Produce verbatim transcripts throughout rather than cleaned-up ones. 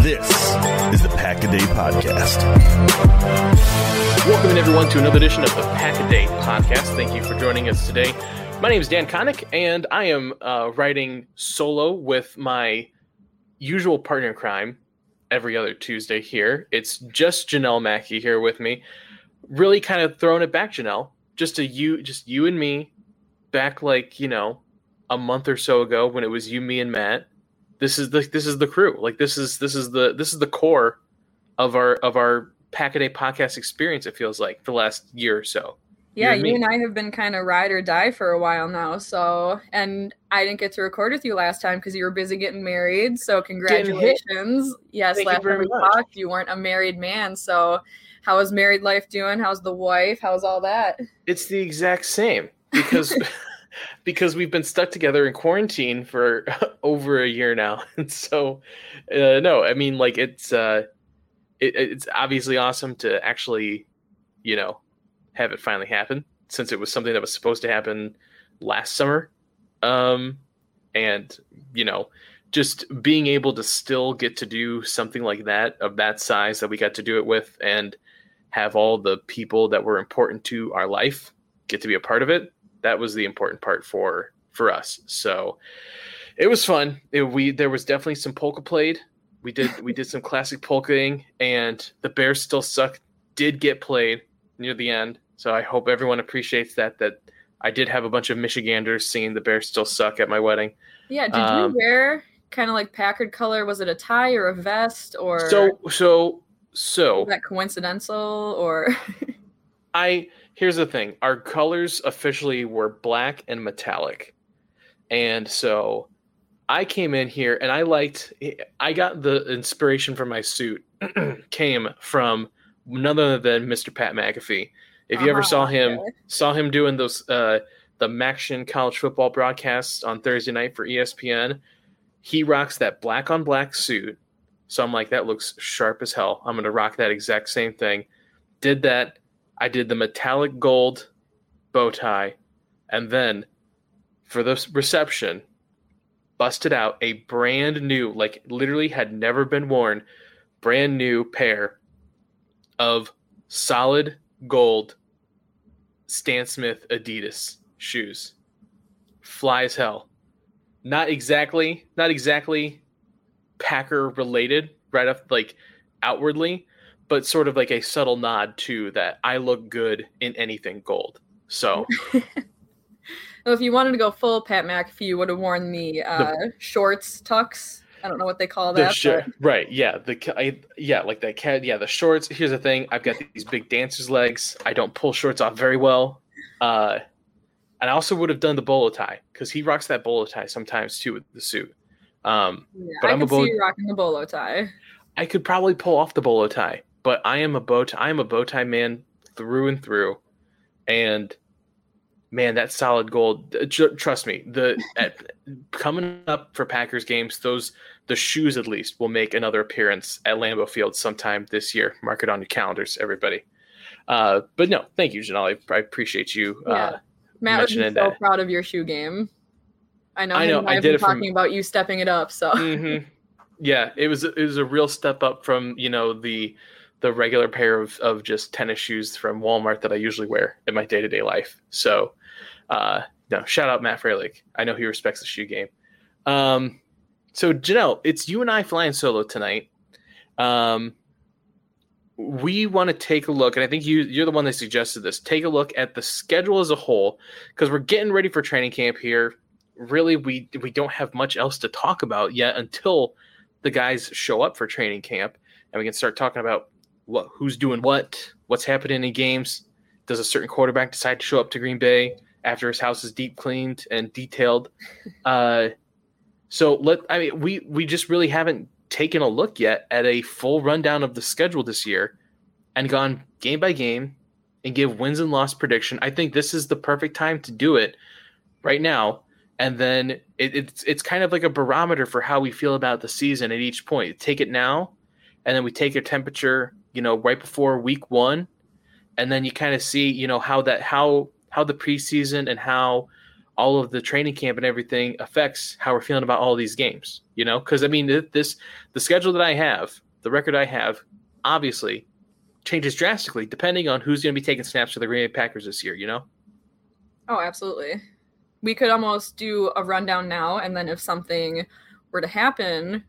This is the Pack a Day Podcast. Welcome in, everyone, to another edition of the Pack a Day Podcast. Thank you for joining us today. My name is Dan Connick, and I am uh, writing solo with my usual partner in crime every other Tuesday here. It's just Janelle Mackie here with me. Really kind of throwing it back, Janelle. Just, a you, just you and me back like, you know, a month or so ago when it was you, me, and Matt. This is the this is the crew. Like this is this is the this is the core of our of our Pack-A-Day podcast experience, it feels like, for the last year or so. Yeah, you, know you I mean? and I have been kind of ride or die for a while now. So and I didn't get to record with you last time because you were busy getting married. So congratulations. Yes, Thank last time we much. talked, you weren't a married man. So how is married life doing? How's the wife? How's all that? It's the exact same because Because we've been stuck together in quarantine for over a year now. And so, uh, no, I mean, like it's, uh, it, it's obviously awesome to actually, you know, have it finally happen, since it was something that was supposed to happen last summer. Um, and, you know, just being able to still get to do something like that, of that size that we got to do it with, and have all the people that were important to our life get to be a part of it. That was the important part for for us. So it was fun. It, we there was definitely some polka played. We did we did some classic polkaing, and the Bears Still Suck did get played near the end. So I hope everyone appreciates that. That I did have a bunch of Michiganders singing "The Bears Still Suck" at my wedding. Yeah. Did um, you wear kind of like Packard color? Was it a tie or a vest or so so so? Was that coincidental or? I. Here's the thing. Our colors officially were black and metallic. And so I came in here and I liked, I got the inspiration for my suit came from none other than Mister Pat McAfee. If you uh-huh. ever saw him, saw him doing those, uh, the Maction college football broadcasts on Thursday night for E S P N, he rocks that black on black suit. So I'm like, that looks sharp as hell. I'm going to rock that exact same thing. Did that. I did the metallic gold bow tie, and then for the reception, busted out a brand new, like literally had never been worn, brand new pair of solid gold Stan Smith Adidas shoes. Fly as hell. Not exactly, not exactly Packer related, right off like outwardly, but sort of like a subtle nod to that I look good in anything gold. So well, if you wanted to go full Pat McAfee, you would have worn the, uh, the shorts tux. I don't know what they call that. The sh- but... Right. Yeah. The, I, yeah. Like that cat. Yeah. The shorts. Here's the thing. I've got these big dancer's legs. I don't pull shorts off very well. Uh, and I also would have done the bolo tie, because he rocks that bolo tie sometimes too with the suit. Um, yeah, but I I'm could a bolo- see you rocking the bolo tie. I could probably pull off the bolo tie. But I am a bow tie, I am a bow tie man through and through, and man, that solid gold. Tr- trust me, the at, coming up for Packers games, those the shoes at least will make another appearance at Lambeau Field sometime this year. Mark it on your calendars, everybody. Uh, but no, thank you, Janelle. I, I appreciate you. Yeah. Uh, Matt would be so that. proud of your shoe game. I know. I know. I did it talking from, about you stepping it up. So mm-hmm. yeah, it was it was a real step up from you know the the regular pair of of just tennis shoes from Walmart that I usually wear in my day to day life. So uh, no, shout out Matt Frelick. I know he respects the shoe game. Um, so Janelle, it's you and I flying solo tonight. Um, we want to take a look, and I think you, you're the one that suggested this, take a look at the schedule as a whole, because we're getting ready for training camp here. Really, we, we don't have much else to talk about yet until the guys show up for training camp, and we can start talking about what, who's doing what, what's happening in games. Does a certain quarterback decide to show up to Green Bay after his house is deep cleaned and detailed? Uh, so let, I mean, we, we just really haven't taken a look yet at a full rundown of the schedule this year and gone game by game and give wins and loss prediction. I think this is the perfect time to do it right now. And then it, it's, it's kind of like a barometer for how we feel about the season at each point. Take it now. And then we take your temperature, you know, right before week one. And then you kind of see, you know, how that, how, how the preseason and how all of the training camp and everything affects how we're feeling about all these games, you know? Because, I mean, this the schedule that I have, the record I have, obviously changes drastically depending on who's going to be taking snaps for the Green Bay Packers this year, you know? Oh, absolutely. We could almost do a rundown now, and then if something were to happen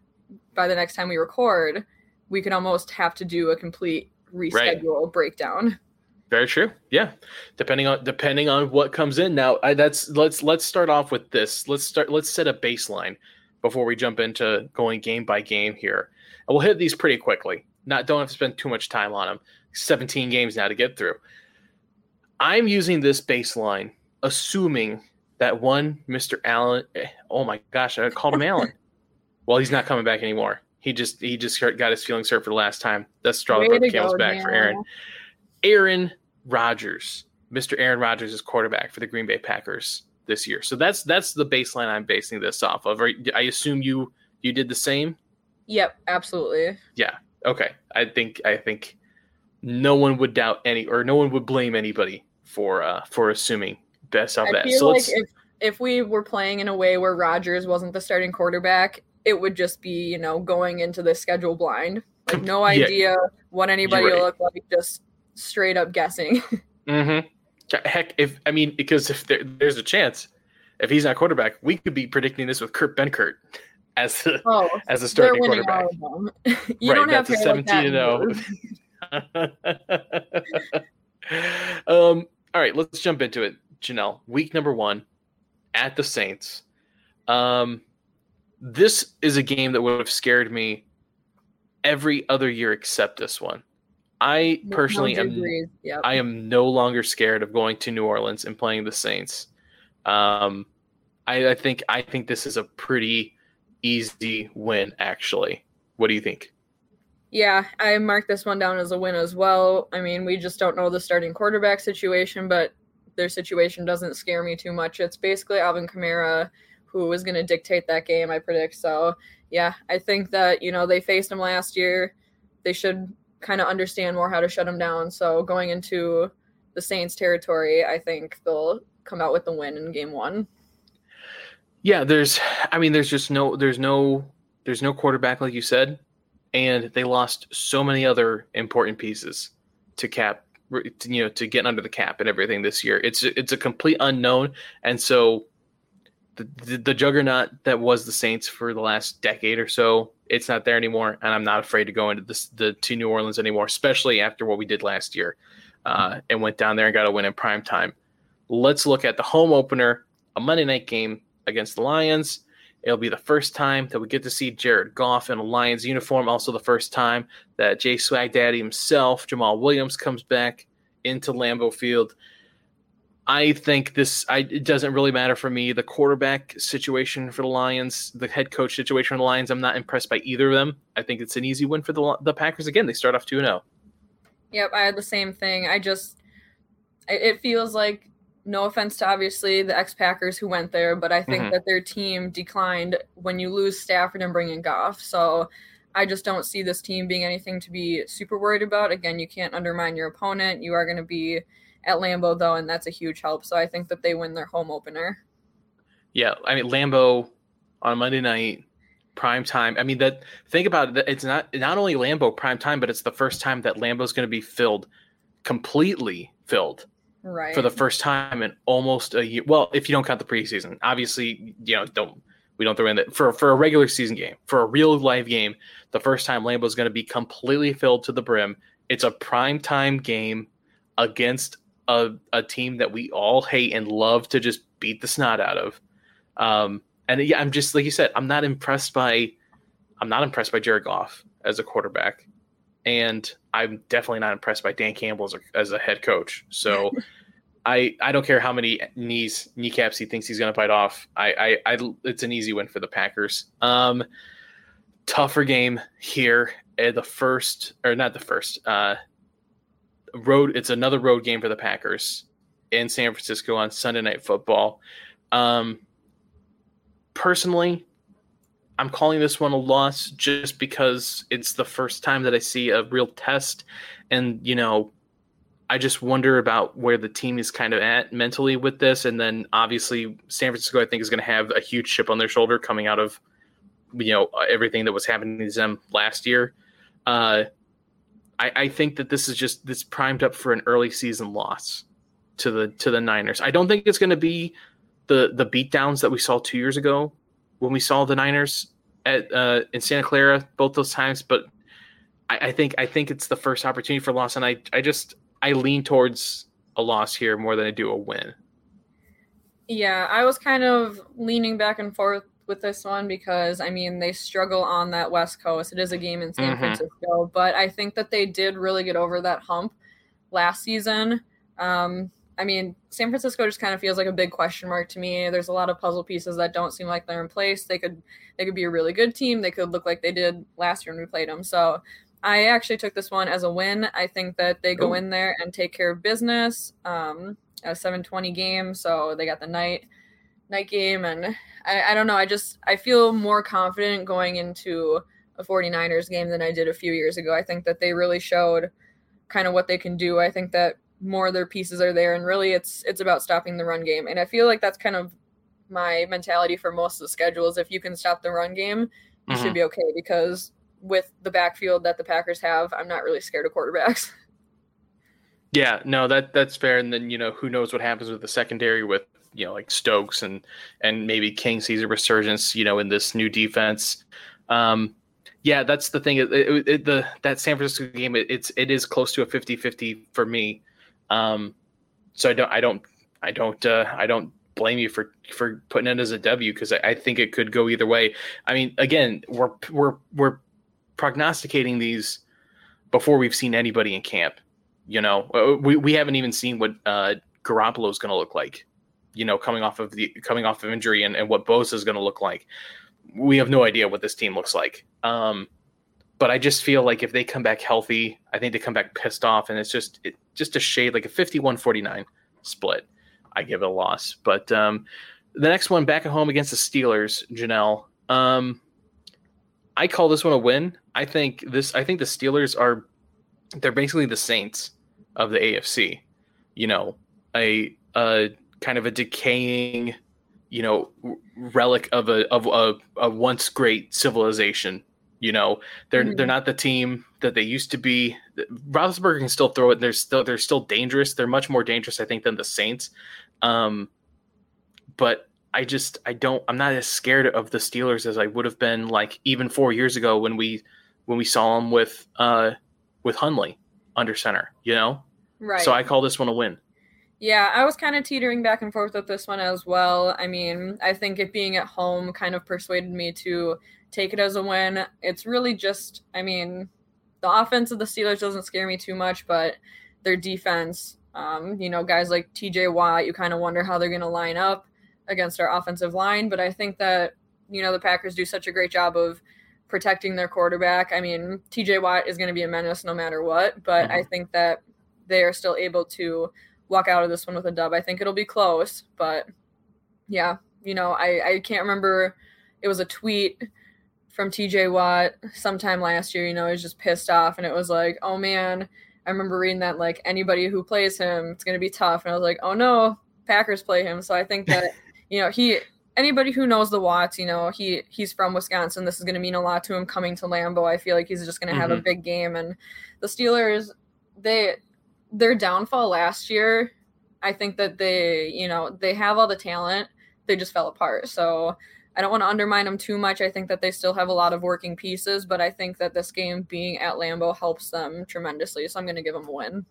by the next time we record, we could almost have to do a complete reschedule right. breakdown. Very true. Yeah. Depending on depending on what comes in now, I, that's let's let's start off with this. Let's start let's set a baseline before we jump into going game by game here. And we'll hit these pretty quickly. Not don't have to spend too much time on them. seventeen games now to get through. I'm using this baseline assuming that one Mister Allen, oh my gosh, I called him Allen. Well, he's not coming back anymore. He just he just got his feelings hurt for the last time. That's straw that broke the camel's back for Aaron. Aaron Rodgers, Mister Aaron Rodgers is quarterback for the Green Bay Packers this year. So that's that's the baseline I'm basing this off of. I assume you you did the same? Yep, absolutely. Yeah. Okay. I think I think no one would doubt any or no one would blame anybody for uh, for assuming best off I that. Feel so like let's, if, if we were playing in a way where Rodgers wasn't the starting quarterback, it would just be, you know, going into the schedule blind. Like no idea yeah, what anybody right. will look like, just straight up guessing. Mm-hmm. Heck, if I mean, because if there, there's a chance, if he's not quarterback, we could be predicting this with Kurt Benkert as a, oh, as a starting quarterback. All of them. You right, don't have that's a seventeen and oh. um. All right, let's jump into it, Janelle. Week number one at the Saints. Um, this is a game that would have scared me every other year except this one. I personally am yep. I am no longer scared of going to New Orleans and playing the Saints. Um, I, I think I think this is a pretty easy win, actually. What do you think? Yeah, I marked this one down as a win as well. I mean, we just don't know the starting quarterback situation, but their situation doesn't scare me too much. It's basically Alvin Kamara who is going to dictate that game, I predict. So, yeah, I think that, you know, they faced him last year. They should kind of understand more how to shut them down. So going into the Saints territory, I think they'll come out with the win in game one. Yeah, there's, I mean, there's just no, there's no, there's no quarterback, like you said, and they lost so many other important pieces to cap, to, you know, to get under the cap and everything this year. It's, it's a complete unknown. And so the, the, the juggernaut that was the Saints for the last decade or so, it's not there anymore, and I'm not afraid to go into this, the to New Orleans anymore, especially after what we did last year uh, and went down there and got a win in prime time. Let's look at the home opener, a Monday night game against the Lions. It'll be the first time that we get to see Jared Goff in a Lions uniform, also the first time that Jay Swag Daddy himself, Jamal Williams, comes back into Lambeau Field. I think this I, it doesn't really matter for me. The quarterback situation for the Lions, the head coach situation for the Lions, I'm not impressed by either of them. I think it's an easy win for the the Packers. Again, they start off two and oh. Yep, I had the same thing. I just – it feels like, no offense to obviously the ex-Packers who went there, but I think mm-hmm. that their team declined when you lose Stafford and bring in Goff. So I just don't see this team being anything to be super worried about. Again, you can't undermine your opponent. You are going to be – at Lambeau, though, and that's a huge help. So I think that they win their home opener. yeah, I mean, Lambeau on Monday night, prime time. I mean, that think about it. It's not not only Lambeau prime time, but it's the first time that Lambeau's going to be filled, completely filled, right? For the first time in almost a year. Well, if you don't count the preseason, obviously, you know, don't we don't throw in that for for a regular season game, for a real live game. The first time Lambeau's going to be completely filled to the brim. It's a prime time game against a a team that we all hate and love to just beat the snot out of. Um, and yeah, I'm just, like you said, I'm not impressed by, I'm not impressed by Jared Goff as a quarterback, and I'm definitely not impressed by Dan Campbell as a, as a head coach. So I, I don't care how many knees, kneecaps he thinks he's going to bite off. I, I, I, it's an easy win for the Packers. Um, tougher game here. The first, or not the first, uh, road. It's another road game for the Packers in San Francisco on Sunday Night Football. Um, Personally, I'm calling this one a loss just because it's the first time that I see a real test. And, you know, I just wonder about where the team is kind of at mentally with this. And then obviously San Francisco, I think, is going to have a huge chip on their shoulder coming out of, you know, everything that was happening to them last year. Uh, I, I think that this is just this primed up for an early season loss to the to the Niners. I don't think it's going to be the the beatdowns that we saw two years ago when we saw the Niners at uh, in Santa Clara both those times, but I, I think I think it's the first opportunity for loss, and I I just I lean towards a loss here more than I do a win. Yeah, I was kind of leaning back and forth with this one because, I mean, they struggle on that West Coast. It is a game in San mm-hmm. Francisco, but I think that they did really get over that hump last season. Um, I mean, San Francisco just kind of feels like a big question mark to me. There's a lot of puzzle pieces that don't seem like they're in place. They could they could be a really good team. They could look like they did last year when we played them. So I actually took this one as a win. I think that they go Ooh. in there and take care of business. Um, a seven twenty game, so they got the night night game. And I, I don't know. I just I feel more confident going into a 49ers game than I did a few years ago. I think that they really showed kind of what they can do. I think that more of their pieces are there, and really it's it's about stopping the run game. And I feel like that's kind of my mentality for most of the schedules. If you can stop the run game, you mm-hmm. should be okay, because with the backfield that the Packers have, I'm not really scared of quarterbacks. Yeah, no, that that's fair. And then, you know, who knows what happens with the secondary with, you know, like Stokes and and maybe King sees a resurgence, you know, in this new defense. Um yeah, that's the thing. It, it, it, the that San Francisco game, it, it's it is close to a fifty-fifty for me. Um, so I don't, I don't, I don't, uh, I don't blame you for, for putting it as a W, because I, I think it could go either way. I mean, again, we're, we're, we're prognosticating these before we've seen anybody in camp. You know, we, we haven't even seen what, uh, Garoppolo is going to look like, you know, coming off of the, coming off of injury, and, and what Bosa is going to look like. We have no idea what this team looks like. Um, But I just feel like if they come back healthy, I think they come back pissed off. And it's just it, just a shade, like a fifty-one forty-nine split. I give it a loss. But um, the next one, back at home against the Steelers, Janelle. Um, I call this one a win. I think this. I think the Steelers are – they're basically the Saints of the A F C. You know, a, a kind of a decaying, you know, relic of a of a, a once great civilization. You know, they're mm-hmm. they're not the team that they used to be. Roethlisberger can still throw it. They're still they're still dangerous. They're much more dangerous, I think, than the Saints. Um, but I just I don't I'm not as scared of the Steelers as I would have been, like, even four years ago when we when we saw them with uh with Hundley under center. You know, right. So I call this one a win. Yeah, I was kind of teetering back and forth with this one as well. I mean, I think it being at home kind of persuaded me to take it as a win. It's really just, I mean, the offense of the Steelers doesn't scare me too much, but their defense, um, you know, guys like T J. Watt, you kind of wonder how they're going to line up against our offensive line. But I think that, you know, the Packers do such a great job of protecting their quarterback. I mean, T J. Watt is going to be a menace no matter what, but mm-hmm. I think that they are still able to walk out of this one with a dub. I think it'll be close, but yeah, you know, I, I can't remember. It was a tweet from T J Watt sometime last year, you know, he was just pissed off, and it was like, oh man, I remember reading that, like, anybody who plays him, it's going to be tough. And I was like, oh no, Packers play him. So I think that, you know, he, anybody who knows the Watts, you know, he he's from Wisconsin. This is going to mean a lot to him coming to Lambeau. I feel like he's just going to mm-hmm. have a big game. And the Steelers, they their downfall last year, I think that they, you know, they have all the talent. They just fell apart. So I don't want to undermine them too much. I think that they still have a lot of working pieces, but I think that this game being at Lambeau helps them tremendously. So I'm going to give them a win.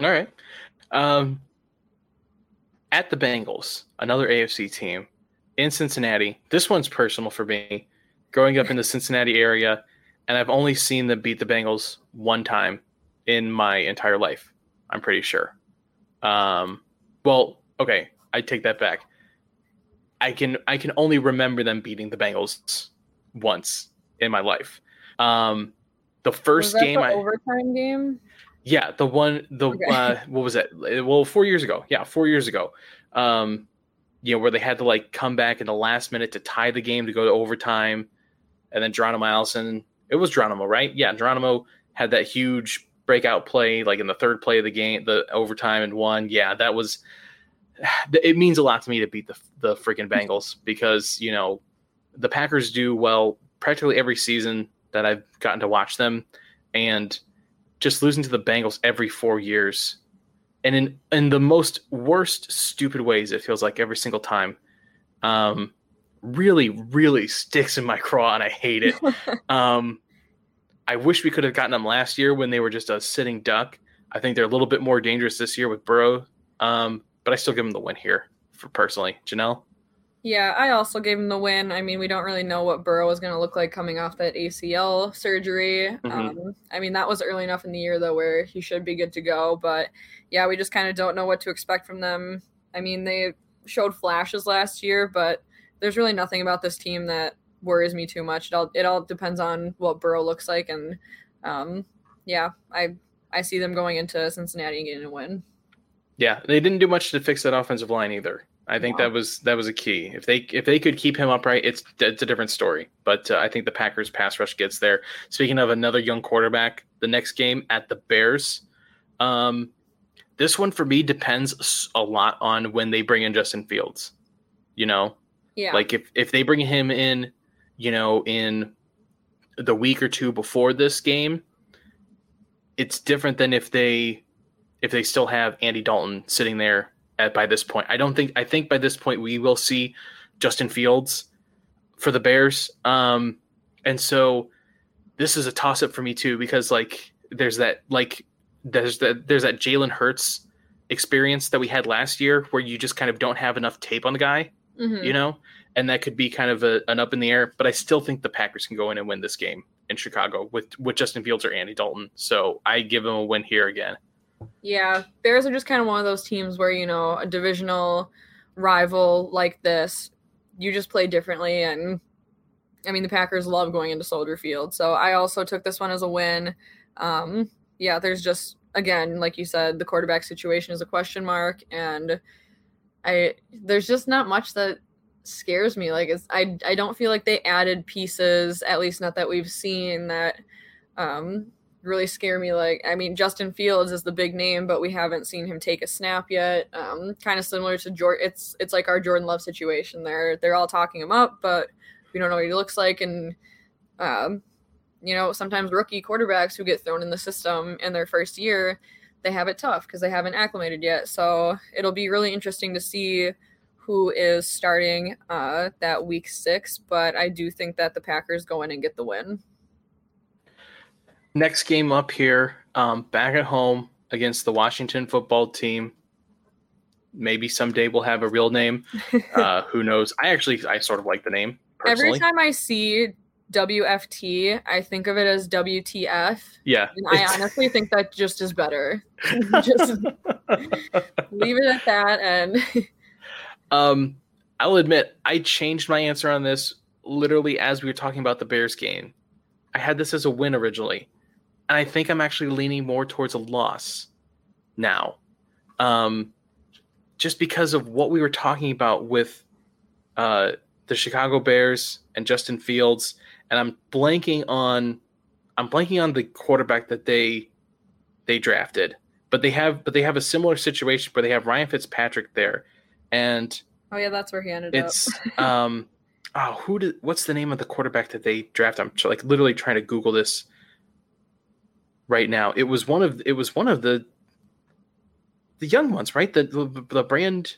All right. Um, at the Bengals, another A F C team in Cincinnati. This one's personal for me. Growing up in the Cincinnati area, and I've only seen them beat the Bengals one time in my entire life, I'm pretty sure. Um, well, okay, I take that back. I can I can only remember them beating the Bengals once in my life. Um, the first was that game, the I overtime game. Yeah, the one, the okay. uh, what was that? Well, four years ago. Yeah, four years ago. Um, you know, where they had to like come back in the last minute to tie the game to go to overtime, and then Geronimo Allison. It was Geronimo, right? Yeah, Geronimo had that huge breakout play, like in the third play of the game, the overtime and won. Yeah, that was. It means a lot to me to beat the the freaking Bengals because you know the Packers do well practically every season that I've gotten to watch them, and. Just losing to the Bengals every four years, and in in the most worst, stupid ways, it feels like every single time, um, really, really sticks in my craw, and I hate it. um, I wish we could have gotten them last year when they were just a sitting duck. I think they're a little bit more dangerous this year with Burrow, um, but I still give them the win here, for personally. Janelle? Yeah, I also gave him the win. I mean, we don't really know what Burrow is going to look like coming off that A C L surgery. Mm-hmm. Um, I mean, that was early enough in the year, though, where he should be good to go. But, yeah, we just kind of don't know what to expect from them. I mean, they showed flashes last year, but there's really nothing about this team that worries me too much. It all, it all depends on what Burrow looks like. And, um, yeah, I I see them going into Cincinnati and getting a win. Yeah, they didn't do much to fix that offensive line either. I think wow. that was that was a key. If they if they could keep him upright, it's it's a different story. But uh, I think the Packers pass rush gets there. Speaking of another young quarterback, the next game at the Bears, um, this one for me depends a lot on when they bring in Justin Fields. You know, yeah. Like if if they bring him in, you know, in the week or two before this game, it's different than if they if they still have Andy Dalton sitting there. At, by this point, I don't think I think by this point we will see Justin Fields for the Bears. Um, and so this is a toss up for me, too, because like there's that like there's that there's that Jalen Hurts experience that we had last year where you just kind of don't have enough tape on the guy, mm-hmm. you know, and that could be kind of a, an up in the air. But I still think the Packers can go in and win this game in Chicago with with Justin Fields or Andy Dalton. So I give them a win here again. Yeah, Bears are just kind of one of those teams where, you know, a divisional rival like this, you just play differently. And, I mean, the Packers love going into Soldier Field. So I also took this one as a win. Um, yeah, there's just, again, like you said, the quarterback situation is a question mark. And I there's just not much that scares me. Like, it's, I, I don't feel like they added pieces, at least not that we've seen, that um, – really scare me. Like, I mean, Justin Fields is the big name, but we haven't seen him take a snap yet. Um, kind of similar to Jordan. It's it's like our Jordan Love situation there. They're all talking him up, but we don't know what he looks like. And, um, you know, sometimes rookie quarterbacks who get thrown in the system in their first year, they have it tough because they haven't acclimated yet. So it'll be really interesting to see who is starting uh, that week six. But I do think that the Packers go in and get the win. Next game up here, um, back at home against the Washington Football Team. Maybe someday we'll have a real name. Uh, who knows? I actually, I sort of like the name personally. Every time I see W F T, I think of it as W T F. Yeah. And I honestly think that just is better. Just leave it at that. And um, I'll admit, I changed my answer on this literally as we were talking about the Bears game. I had this as a win originally. And I think I'm actually leaning more towards a loss now. Um, just because of what we were talking about with uh, the Chicago Bears and Justin Fields. And I'm blanking on I'm blanking on the quarterback that they they drafted. But they have but they have a similar situation where they have Ryan Fitzpatrick there. And Oh yeah, that's where he ended it's, up. It's um, oh, who did? What's the name of the quarterback that they drafted? I'm like literally trying to Google this right now. It was one of it was one of the the young ones, right? The the, the brand.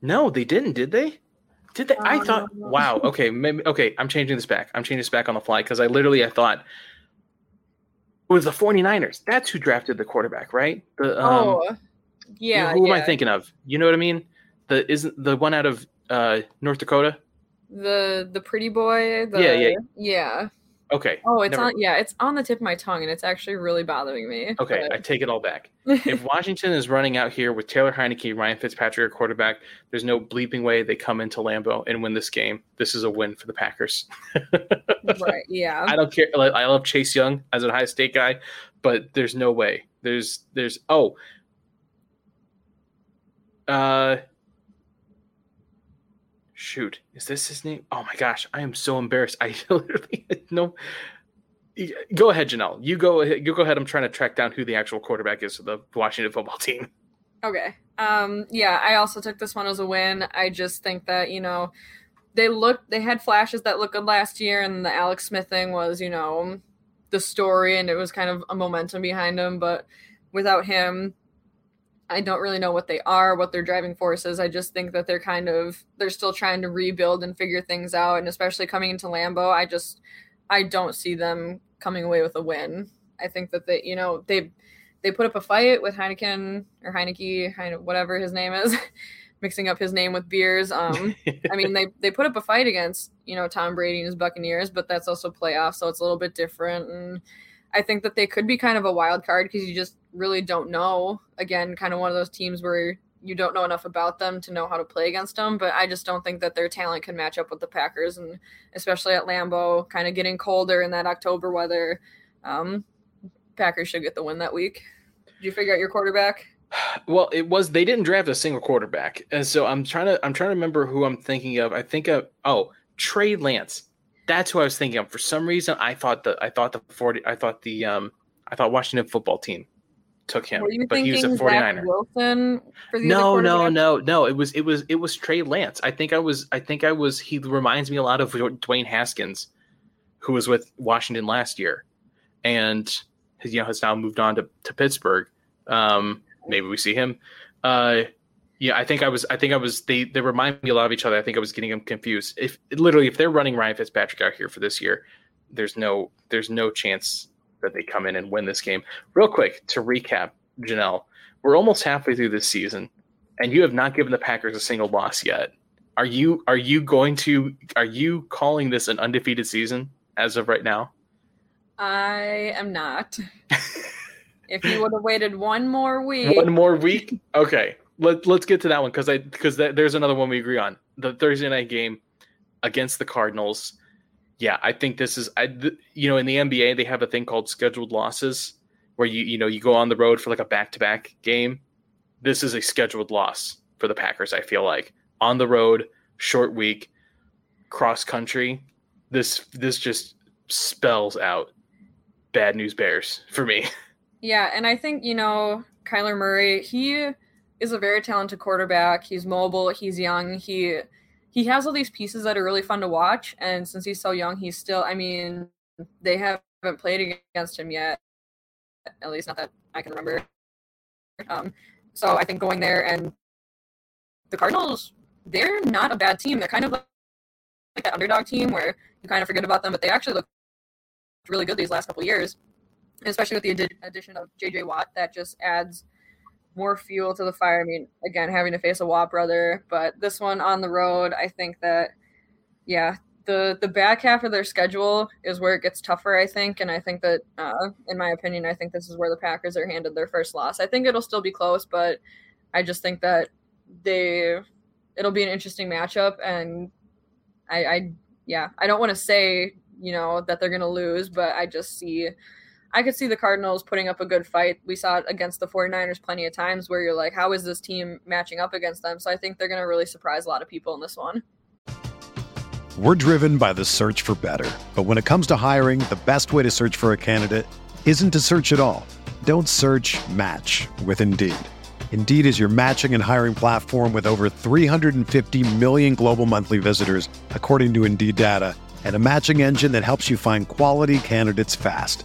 No, they didn't, did they? Did they? Um, I thought. Wow. Okay. Maybe, okay. I'm changing this back. I'm changing this back on the fly because I literally I thought. It was the 49ers. That's who drafted the quarterback, right? The, um, oh, yeah. Who, who yeah. am I thinking of? You know what I mean? The isn't the one out of uh, North Dakota? The the pretty boy. The, yeah, yeah, yeah. Okay. Oh, it's Never. on. Yeah, it's on the tip of my tongue, and it's actually really bothering me. Okay, but... I take it all back. If Washington is running out here with Taylor Heinicke, Ryan Fitzpatrick, quarterback, there's no bleeping way they come into Lambeau and win this game. This is a win for the Packers. Right. Yeah. I don't care. I love Chase Young as an Ohio State guy, but there's no way. There's there's oh. Uh. Shoot, is this his name? Oh my gosh, I am so embarrassed. I literally no. Go ahead, Janelle. You go. You go ahead. I'm trying to track down who the actual quarterback is for the Washington Football Team. Okay. Um. Yeah. I also took this one as a win. I just think that you know, they looked. They had flashes that looked good last year, and the Alex Smith thing was you know, the story, and it was kind of a momentum behind him. But without him, I don't really know what they are, what their driving force is. I just think that they're kind of, they're still trying to rebuild and figure things out. And especially coming into Lambeau, I just, I don't see them coming away with a win. I think that they, you know, they, they put up a fight with Heineken or Heinicke, Heine, whatever his name is, mixing up his name with beers. Um, I mean, they, they put up a fight against, you know, Tom Brady and his Buccaneers, but that's also playoff. So it's a little bit different. And I think that they could be kind of a wild card because you just really don't know. Again, kind of one of those teams where you don't know enough about them to know how to play against them. But I just don't think that their talent can match up with the Packers, and especially at Lambeau, kind of getting colder in that October weather. Um, Packers should get the win that week. Did you figure out your quarterback? Well, it was they didn't draft a single quarterback, and so I'm trying to I'm trying to remember who I'm thinking of. I think of oh Trey Lance. That's who I was thinking of. For some reason, I thought the I thought the forty I thought the um I thought Washington Football Team took him, Were you but he was a 49er. Zach Wilson for the no, no, no, no. It was it was it was Trey Lance. I think I was I think I was. He reminds me a lot of Dwayne Haskins, who was with Washington last year, and has you know has now moved on to to Pittsburgh. Um, maybe we see him. Uh, Yeah, I think I was. I think I was. They they remind me a lot of each other. I think I was getting them confused. If literally, if they're running Ryan Fitzpatrick out here for this year, there's no there's no chance that they come in and win this game. Real quick to recap, Janelle, we're almost halfway through this season, and you have not given the Packers a single loss yet. Are you are you going to are you calling this an undefeated season as of right now? I am not. If you would have waited one more week. One more week? Okay. Let, let's get to that one because I because there's another one we agree on. The Thursday night game against the Cardinals. Yeah, I think this is I th- you know in the N B A they have a thing called scheduled losses where you you know you go on the road for like a back-to-back game. This is a scheduled loss for the Packers, I feel like. On the road, short week, cross country. This this just spells out bad news Bears for me. Yeah, and I think, you know, Kyler Murray, he is a very talented quarterback. He's mobile. He's young. He he has all these pieces that are really fun to watch. And since he's so young, he's still, I mean, they haven't played against him yet. At least not that I can remember. Um, so I think going there and the Cardinals, they're not a bad team. They're kind of like that underdog team where you kind of forget about them, but they actually look really good these last couple of years, especially with the addition of J J Watt. That just adds more fuel to the fire. I mean, again, having to face a Watt brother, but this one on the road, I think that, yeah, the the back half of their schedule is where it gets tougher, I think, and I think that, uh, in my opinion, I think this is where the Packers are handed their first loss. I think it'll still be close, but I just think that they it'll be an interesting matchup, and I, I yeah, I don't want to say, you know, that they're going to lose, but I just see – I could see the Cardinals putting up a good fight. We saw it against the 49ers plenty of times where you're like, how is this team matching up against them? So I think they're going to really surprise a lot of people in this one. We're driven by the search for better. But when it comes to hiring, the best way to search for a candidate isn't to search at all. Don't search, match with Indeed. Indeed is your matching and hiring platform with over three hundred fifty million global monthly visitors, according to Indeed data, and a matching engine that helps you find quality candidates fast.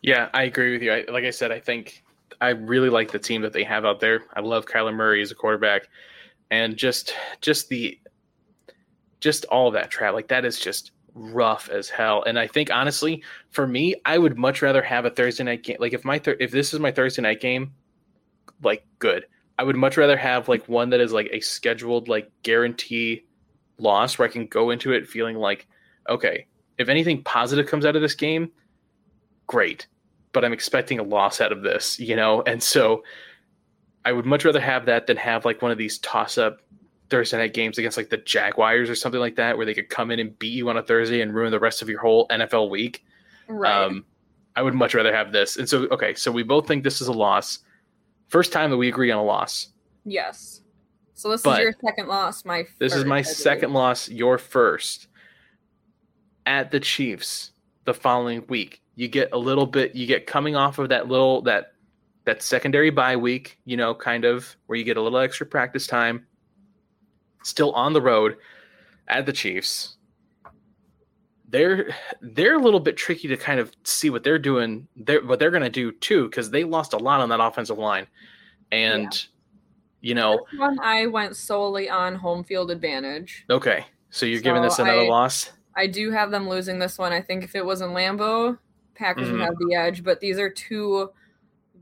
Yeah, I agree with you. I, like I said, I think I really like the team that they have out there. I love Kyler Murray as a quarterback, and just just the just all of that trap. Like, that is just rough as hell. And I think, honestly, for me, I would much rather have a Thursday night game. Like, if my th- if this is my Thursday night game, like, good. I would much rather have like one that is like a scheduled, like, guarantee loss, where I can go into it feeling like, okay, if anything positive comes out of this game, great, but I'm expecting a loss out of this, you know? And so I would much rather have that than have like one of these toss up Thursday night games against like the Jaguars or something like that, where they could come in and beat you on a Thursday and ruin the rest of your whole N F L week. Right. Um, I would much rather have this. And so, okay. So we both think this is a loss. First time that we agree on a loss. Yes. So this but is your second loss. My, this is my second loss. Your first at the Chiefs the following week. You get a little bit, you get coming off of that little, that, that secondary bye week, you know, kind of where you get a little extra practice time, still on the road at the Chiefs. They're, they're a little bit tricky to kind of see what they're doing there, what they're going to do too, because they lost a lot on that offensive line. And, yeah. you know, this one I went solely on home field advantage. Okay. So you're so giving this another I, loss. I do have them losing this one. I think if it was in Lambeau, Packers mm-hmm. have the edge, but these are two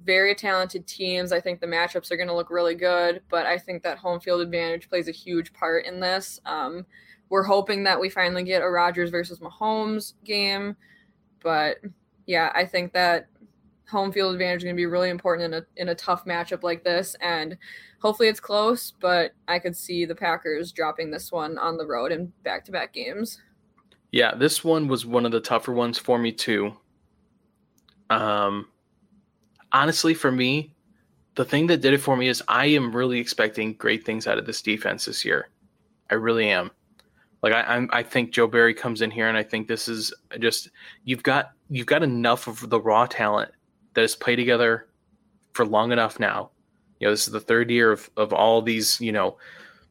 very talented teams. I think the matchups are going to look really good, but I think that home field advantage plays a huge part in this. Um, we're hoping that we finally get a Rodgers versus Mahomes game, but yeah, I think that home field advantage is going to be really important in a in a tough matchup like this, and hopefully it's close, but I could see the Packers dropping this one on the road in back-to-back games. Yeah, this one was one of the tougher ones for me too. Um, honestly, for me, the thing that did it for me is I am really expecting great things out of this defense this year. I really am. Like, I, I'm, I think Joe Barry comes in here, and I think this is just, you've got, you've got enough of the raw talent that has played together for long enough now. You know, this is the third year of, of all these, you know,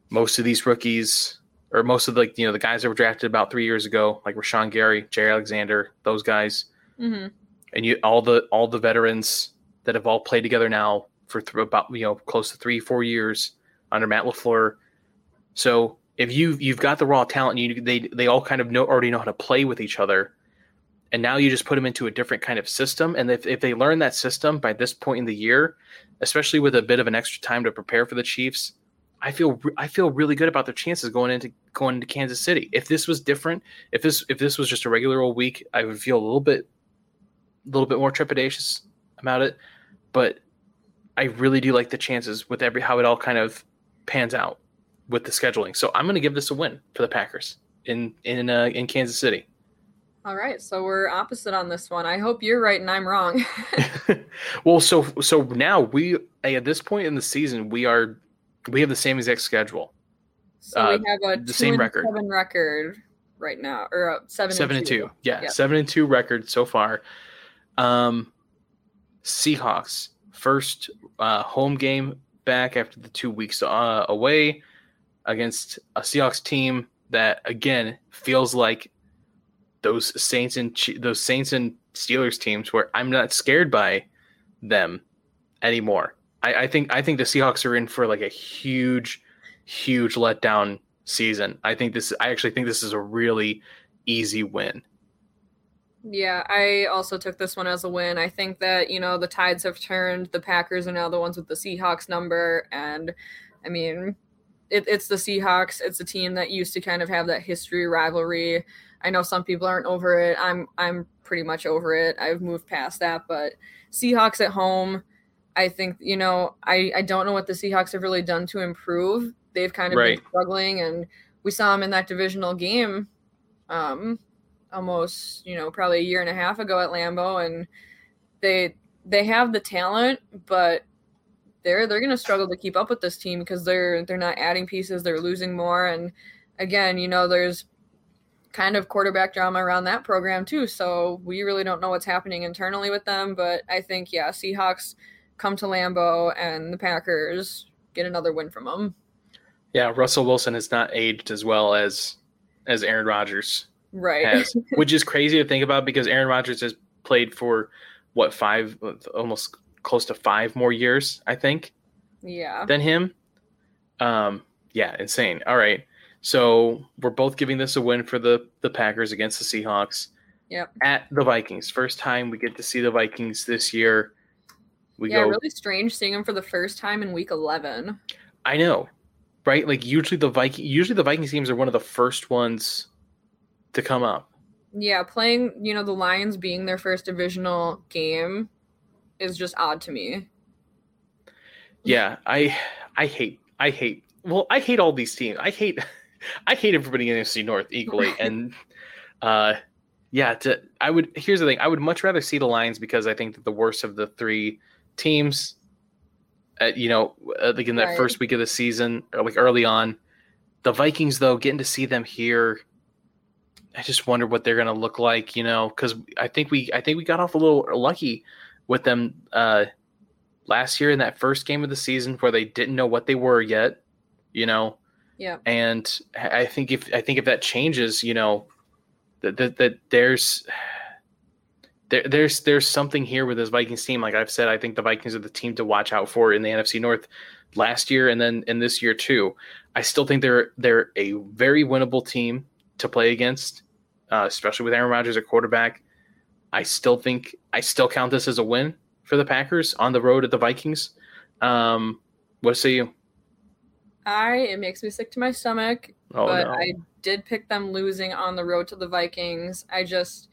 most of these rookies or most of the, like, you know, the guys that were drafted about three years ago, like Rashawn Gary, Jerry Alexander, those guys. Mm-hmm. And you all the all the veterans that have all played together now for th- about you know close to three four years under Matt LaFleur. So if you you've got the raw talent, and you they they all kind of know already know how to play with each other, and now you just put them into a different kind of system. And if if they learn that system by this point in the year, especially with a bit of an extra time to prepare for the Chiefs, I feel I feel really good about their chances going into going into Kansas City. If this was different, if this if this was just a regular old week, I would feel a little bit. A little bit more trepidatious about it, but I really do like the chances with every how it all kind of pans out with the scheduling. So I'm going to give this a win for the Packers in in uh, in Kansas City. All right, so we're opposite on this one. I hope you're right and I'm wrong. Well, so so now we at this point in the season we are we have the same exact schedule. So uh, we have a the same record. Seven record. right now, or uh, seven, seven and two. And two. Yeah, yeah, seven and two record so far. Um, Seahawks first uh, home game back after the two weeks uh, away against a Seahawks team that again feels like those Saints and those Saints and Steelers teams where I'm not scared by them anymore. I, I think I think the Seahawks are in for like a huge, huge letdown season. I think this. I actually think this is a really easy win. Yeah, I also took this one as a win. I think that, you know, the tides have turned. The Packers are now the ones with the Seahawks number. And, I mean, it, it's the Seahawks. It's a team that used to kind of have that history rivalry. I know some people aren't over it. I'm I'm pretty much over it. I've moved past that. But Seahawks at home, I think, you know, I, I don't know what the Seahawks have really done to improve. They've kind of right. been struggling. And we saw them in that divisional game. Um almost, you know, probably a year and a half ago at Lambeau, and they they have the talent, but they're they're going to struggle to keep up with this team because they're they're not adding pieces, they're losing more, and again, you know, there's kind of quarterback drama around that program too, so we really don't know what's happening internally with them, but I think, yeah, Seahawks come to Lambeau and the Packers get another win from them. Yeah, Russell Wilson has not aged as well as as Aaron Rodgers. Right. Has, which is crazy to think about because Aaron Rodgers has played for what, five, almost close to five more years, I think. Yeah. Than him. Um, yeah, insane. All right. So we're both giving this a win for the, the Packers against the Seahawks. Yep. At the Vikings. First time we get to see the Vikings this year. We yeah, go, really strange seeing them for the first time in week eleven. I know. Right? Like usually the Viking usually the Vikings teams are one of the first ones to come up. Yeah, playing, you know, the Lions being their first divisional game is just odd to me. Yeah, I I hate I hate well, I hate all these teams. I hate I hate everybody in the N F C North equally. And uh yeah, to I would here's the thing, I would much rather see the Lions because I think that the worst of the three teams uh, you know, uh, like in that right. first week of the season, or like early on. The Vikings though, getting to see them here, I just wonder what they're going to look like, you know, because I think we I think we got off a little lucky with them uh, last year in that first game of the season where they didn't know what they were yet, you know. Yeah. And I think if I think if that changes, you know, that that, that there's there, there's there's something here with this Vikings team. Like I've said, I think the Vikings are the team to watch out for in the N F C North last year and then in this year too. I still think they're they're a very winnable team to play against. Uh, especially with Aaron Rodgers at quarterback, I still think I still count this as a win for the Packers on the road at the Vikings. Um, what say you? I it makes me sick to my stomach, oh, but no. I did pick them losing on the road to the Vikings. I just,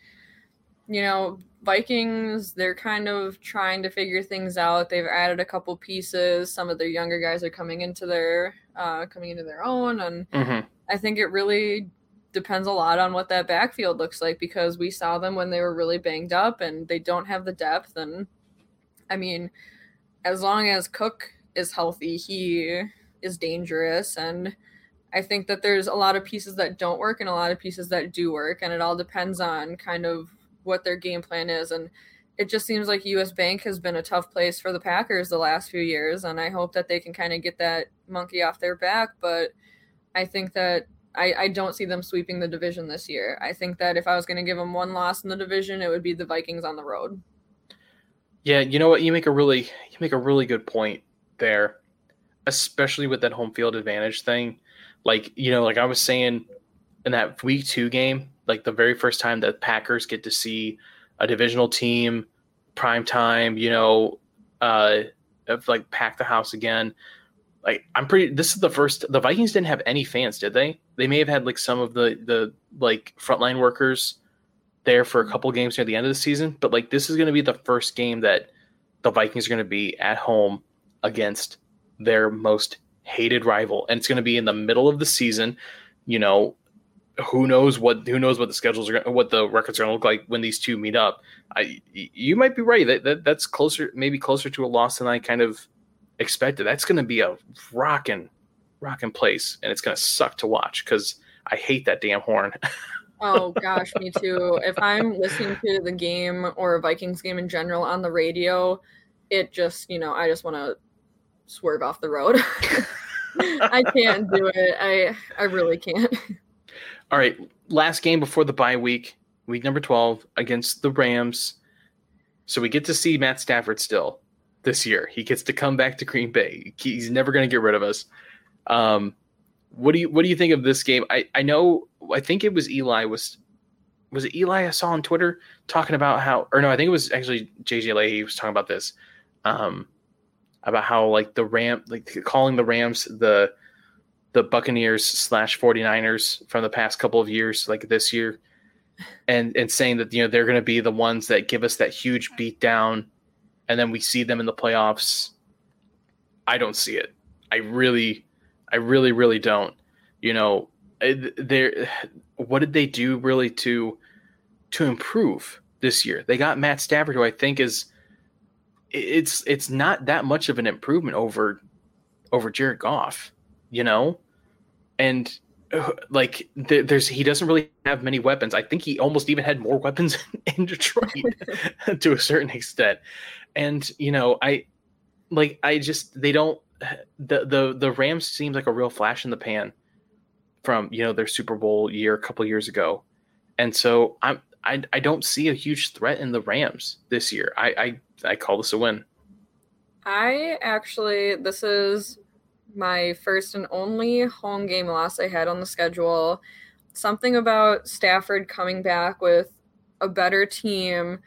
you know, Vikings, they're kind of trying to figure things out. They've added a couple pieces. Some of their younger guys are coming into their uh, coming into their own, and mm-hmm. I think it really depends a lot on what that backfield looks like because we saw them when they were really banged up and they don't have the depth. And I mean, as long as Cook is healthy, he is dangerous. And I think that there's a lot of pieces that don't work and a lot of pieces that do work. And it all depends on kind of what their game plan is. And it just seems like U S Bank has been a tough place for the Packers the last few years. And I hope that they can kind of get that monkey off their back. But I think that I, I don't see them sweeping the division this year. I think that if I was going to give them one loss in the division, it would be the Vikings on the road. Yeah, you know what? You make a really you make a really good point there, especially with that home field advantage thing. Like, you know, like I was saying in that week two game, like the very first time that Packers get to see a divisional team, prime time, you know, uh, like pack the house again. Like I'm pretty. This is the first. The Vikings didn't have any fans, did they? They may have had like some of the the like frontline workers there for a couple games near the end of the season, but like this is going to be the first game that the Vikings are going to be at home against their most hated rival, and it's going to be in the middle of the season. You know, who knows what who knows what the schedules are, what the records are going to look like when these two meet up. I you might be right that, that that's closer, maybe closer to a loss than I kind of expected. That's going to be a rocking, rocking place, and it's going to suck to watch because I hate that damn horn. Oh, gosh, me too. If I'm listening to the game or a Vikings game in general on the radio, it just, you know, I just want to swerve off the road. I can't do it. I I really can't. All right, last game before the bye week, week number twelve against the Rams. So we get to see Matt Stafford still this year. He gets to come back to Green Bay. He's never going to get rid of us. Um, what do you what do you think of this game? I, I know I think it was Eli was was it Eli I saw on Twitter talking about how or no I think it was actually J J Leahy was talking about this. Um, about how like the Ram like calling the Rams the the Buccaneers slash 49ers from the past couple of years, like this year, and and saying that, you know, they're going to be the ones that give us that huge beat down, and then we see them in the playoffs. I don't see it. I really, I really, really don't. You know, they're, what did they do really to to improve this year? They got Matt Stafford, who I think is it's it's not that much of an improvement over over Jared Goff, you know. And like there, there's he doesn't really have many weapons. I think he almost even had more weapons in Detroit to a certain extent. And you know, I like I just they don't the the the Rams seems like a real flash in the pan from, you know, their Super Bowl year a couple years ago. And so I'm I I don't see a huge threat in the Rams this year. I I, I call this a win. I actually this is my first and only home game loss I had on the schedule. Something about Stafford coming back with a better team.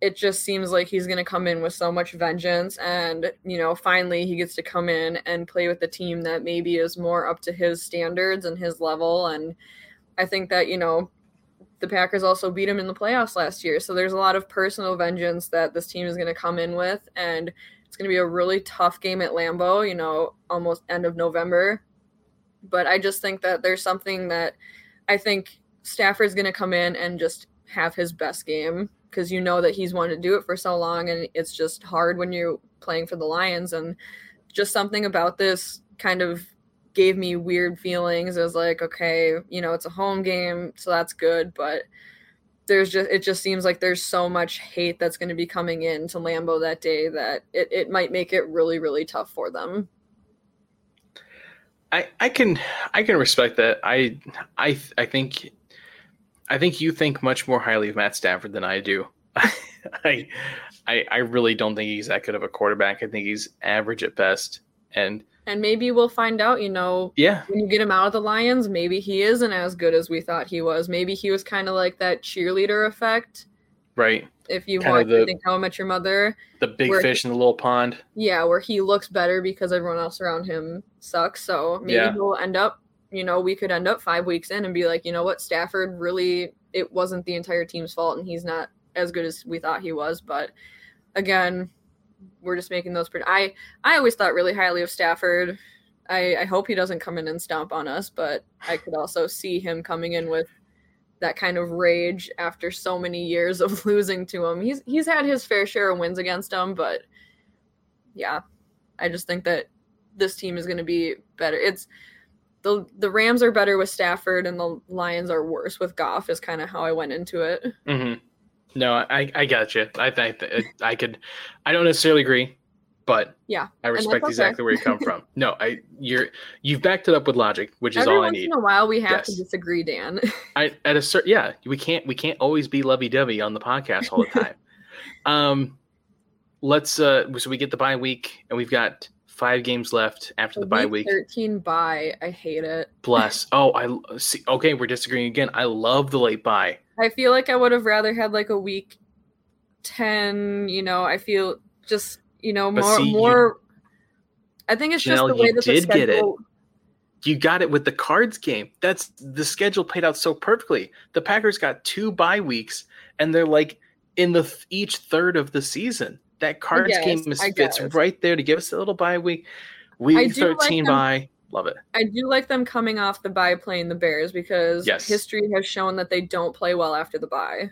It just seems like he's going to come in with so much vengeance. And, you know, finally he gets to come in and play with a team that maybe is more up to his standards and his level. And I think that, you know, the Packers also beat him in the playoffs last year. So there's a lot of personal vengeance that this team is going to come in with. And it's going to be a really tough game at Lambeau, you know, almost end of November. But I just think that there's something that I think Stafford's going to come in and just have his best game, because you know that he's wanted to do it for so long, and it's just hard when you're playing for the Lions. And just something about this kind of gave me weird feelings. It was like, okay, you know, it's a home game, so that's good, but There's just it just seems like there's so much hate that's going to be coming into Lambeau that day that it, it might make it really, really tough for them. I I can I can respect that. I I I think I think you think much more highly of Matt Stafford than I do. I I I really don't think he's that good of a quarterback. I think he's average at best. And and maybe we'll find out, you know, yeah. When you get him out of the Lions, maybe he isn't as good as we thought he was. Maybe he was kind of like that cheerleader effect. Right. If you kind want to think How I Met Your Mother. The big fish he, in the little pond. Yeah, where he looks better because everyone else around him sucks. So maybe yeah. We'll end up, you know, we could end up five weeks in and be like, you know what, Stafford really, it wasn't the entire team's fault and he's not as good as we thought he was. But again, we're just making those pretty. I, I always thought really highly of Stafford. I, I hope he doesn't come in and stomp on us, but I could also see him coming in with that kind of rage after so many years of losing to him. He's he's had his fair share of wins against him, but yeah, I just think that this team is going to be better. It's the the Rams are better with Stafford and the Lions are worse with Goff is kind of how I went into it. Mm-hmm. No, I, I got you. I think I could. I don't necessarily agree, but yeah, I respect okay. exactly where you come from. No, I you're you've backed it up with logic, which is Every all I need. Once in a while, we have yes. to disagree, Dan. I at a certain yeah, we can't we can't always be lovey-dovey on the podcast all the time. um, let's uh, so we get the bye week, and we've got five games left after the bye week. Thirteen bye, I hate it. Bless. Oh, I see. Okay, we're disagreeing again. I love the late bye. I feel like I would have rather had like a week ten, you know, I feel just, you know, more, see, more. You, I think it's Janelle, just the way that the schedule. Get it. You got it with the Cards game. That's the schedule played out so perfectly. The Packers got two bye weeks and they're like in the each third of the season. That Cards guess, game is fits right there to give us a little bye week. Week thirteen like bye. Love it. I do like them coming off the bye playing the Bears because yes. history has shown that they don't play well after the bye.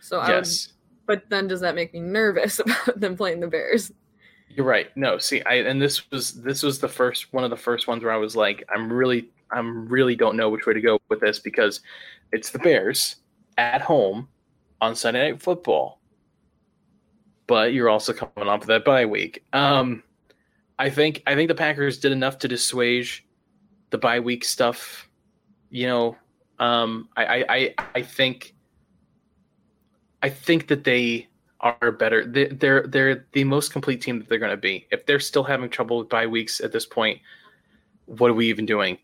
So I yes. would, but then does that make me nervous about them playing the Bears? You're right. No, see, I and this was this was the first one of the first ones where I was like, I'm really I'm really don't know which way to go with this, because it's the Bears at home on Sunday Night Football, but you're also coming off of that bye week. Um, I think I think the Packers did enough to dissuage the bye week stuff. You know, um, I, I I think I think that they are better. They, they're they're the most complete team that they're going to be. If they're still having trouble with bye weeks at this point, what are we even doing?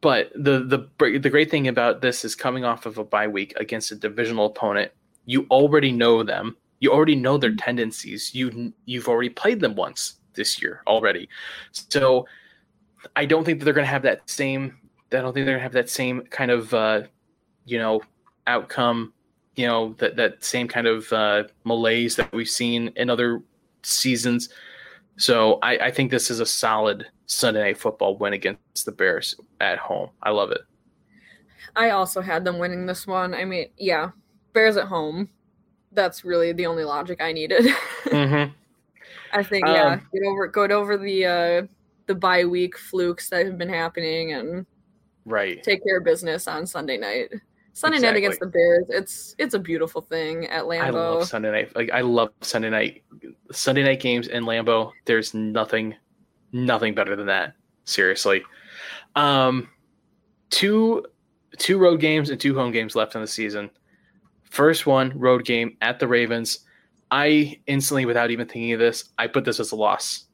But the the the great thing about this is coming off of a bye week against a divisional opponent. You already know them. You already know their tendencies. You you've already played them once this year already. So I don't think that they're going to have that same. I don't think they're going to have that same kind of uh, you know outcome. You know that that same kind of uh, malaise that we've seen in other seasons. So I, I think this is a solid Sunday Night Football win against the Bears at home. I love it. I also had them winning this one. I mean, yeah, Bears at home. That's really the only logic I needed. Mm-hmm. I think, yeah, um, get over go over the uh, the bye week flukes that have been happening and right. take care of business on Sunday night. Sunday exactly. night against the Bears. It's it's a beautiful thing at Lambeau. I love Sunday night. Like I love Sunday night Sunday night games in Lambeau. There's nothing nothing better than that. Seriously. Um two two road games and two home games left in the season. First one, road game at the Ravens. I instantly, without even thinking of this, I put this as a loss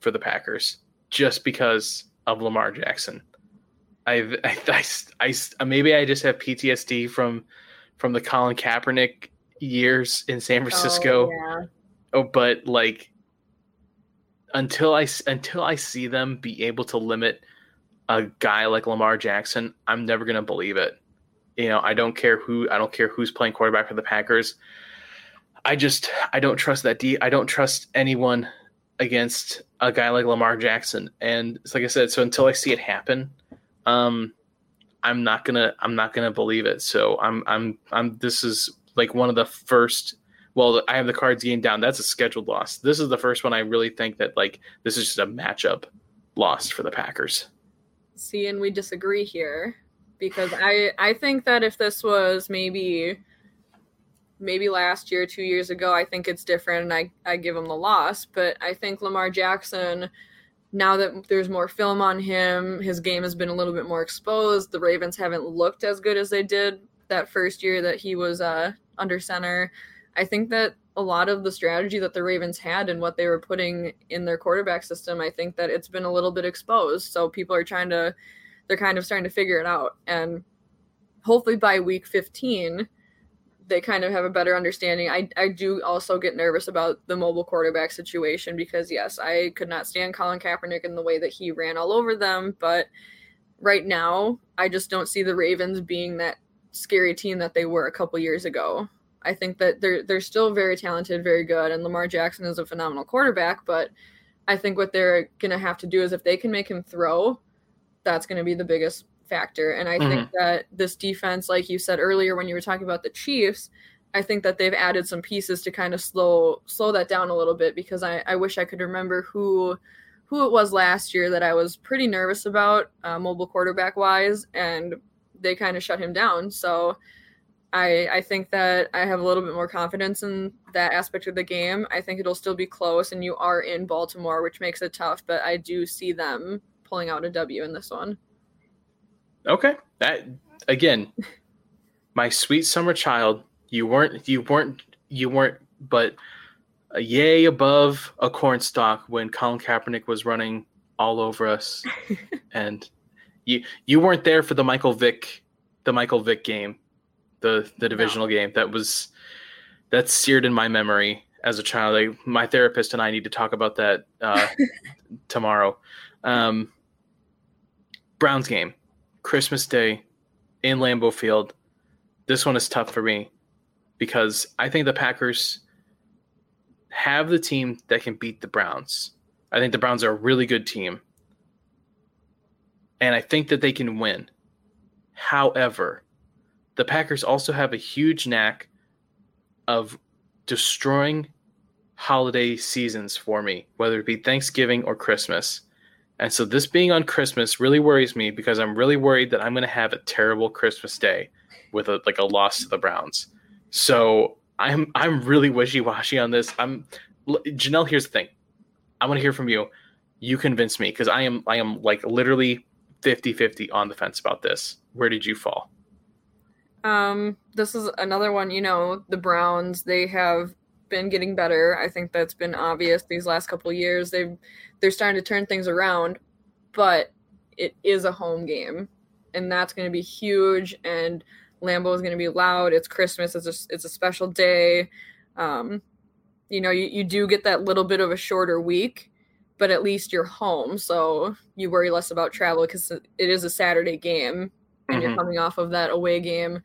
for the Packers just because of Lamar Jackson. I've, I, I, I, maybe I just have P T S D from, from the Colin Kaepernick years in San Francisco. Oh, yeah. oh, but like until I until I see them be able to limit a guy like Lamar Jackson, I'm never gonna believe it. You know, I don't care who I don't care who's playing quarterback for the Packers. I just I don't trust that D. I don't trust anyone against a guy like Lamar Jackson. And it's like I said, so until I see it happen. Um, I'm not gonna, I'm not gonna believe it. So I'm, I'm, I'm. This is like one of the first. Well, I have the Cards game down. That's a scheduled loss. This is the first one I really think that like this is just a matchup loss for the Packers. See, and we disagree here because I, I think that if this was maybe, maybe last year, two years ago, I think it's different, and I, I give him the loss. But I think Lamar Jackson. Now that there's more film on him, his game has been a little bit more exposed. The Ravens haven't looked as good as they did that first year that he was uh, under center. I think that a lot of the strategy that the Ravens had and what they were putting in their quarterback system, I think that it's been a little bit exposed. So people are trying to, they're kind of starting to figure it out. And hopefully by week fifteen, they kind of have a better understanding. I I do also get nervous about the mobile quarterback situation because, yes, I could not stand Colin Kaepernick in the way that he ran all over them. But right now, I just don't see the Ravens being that scary team that they were a couple years ago. I think that they're, they're still very talented, very good, and Lamar Jackson is a phenomenal quarterback. But I think what they're going to have to do is if they can make him throw, that's going to be the biggest factor. And I mm-hmm. think that this defense, like you said earlier when you were talking about the Chiefs, I think that they've added some pieces to kind of slow slow that down a little bit because I, I wish I could remember who who it was last year that I was pretty nervous about uh, mobile quarterback wise, and they kind of shut him down. So I I think that I have a little bit more confidence in that aspect of the game. I think it'll still be close, and you are in Baltimore, which makes it tough, but I do see them pulling out a W in this one. Okay, that again, my sweet summer child, you weren't, you weren't, you weren't, but a yay above a cornstalk when Colin Kaepernick was running all over us, and you you weren't there for the Michael Vick, the Michael Vick game, the the divisional no. game that was that's seared in my memory as a child. Like, my therapist and I need to talk about that uh, tomorrow. Um, Browns game. Christmas Day in Lambeau Field. This one is tough for me because I think the Packers have the team that can beat the Browns. I think the Browns are a really good team. And I think that they can win. However, the Packers also have a huge knack of destroying holiday seasons for me, whether it be Thanksgiving or Christmas. And so this being on Christmas really worries me because I'm really worried that I'm going to have a terrible Christmas day with a, like a loss to the Browns. So I'm I'm really wishy-washy on this. I'm Janelle, here's the thing. I want to hear from you. You convince me because I am I am like literally fifty-fifty on the fence about this. Where did you fall? Um, this is another one, you know, the Browns, they have been getting better. I think that's been obvious these last couple of years. They've they're starting to turn things around, but it is a home game, and that's going to be huge. And Lambeau is going to be loud. It's Christmas. It's a, it's a special day. Um, you know, you, you do get that little bit of a shorter week, but at least you're home, so you worry less about travel because it is a Saturday game, and mm-hmm. you're coming off of that away game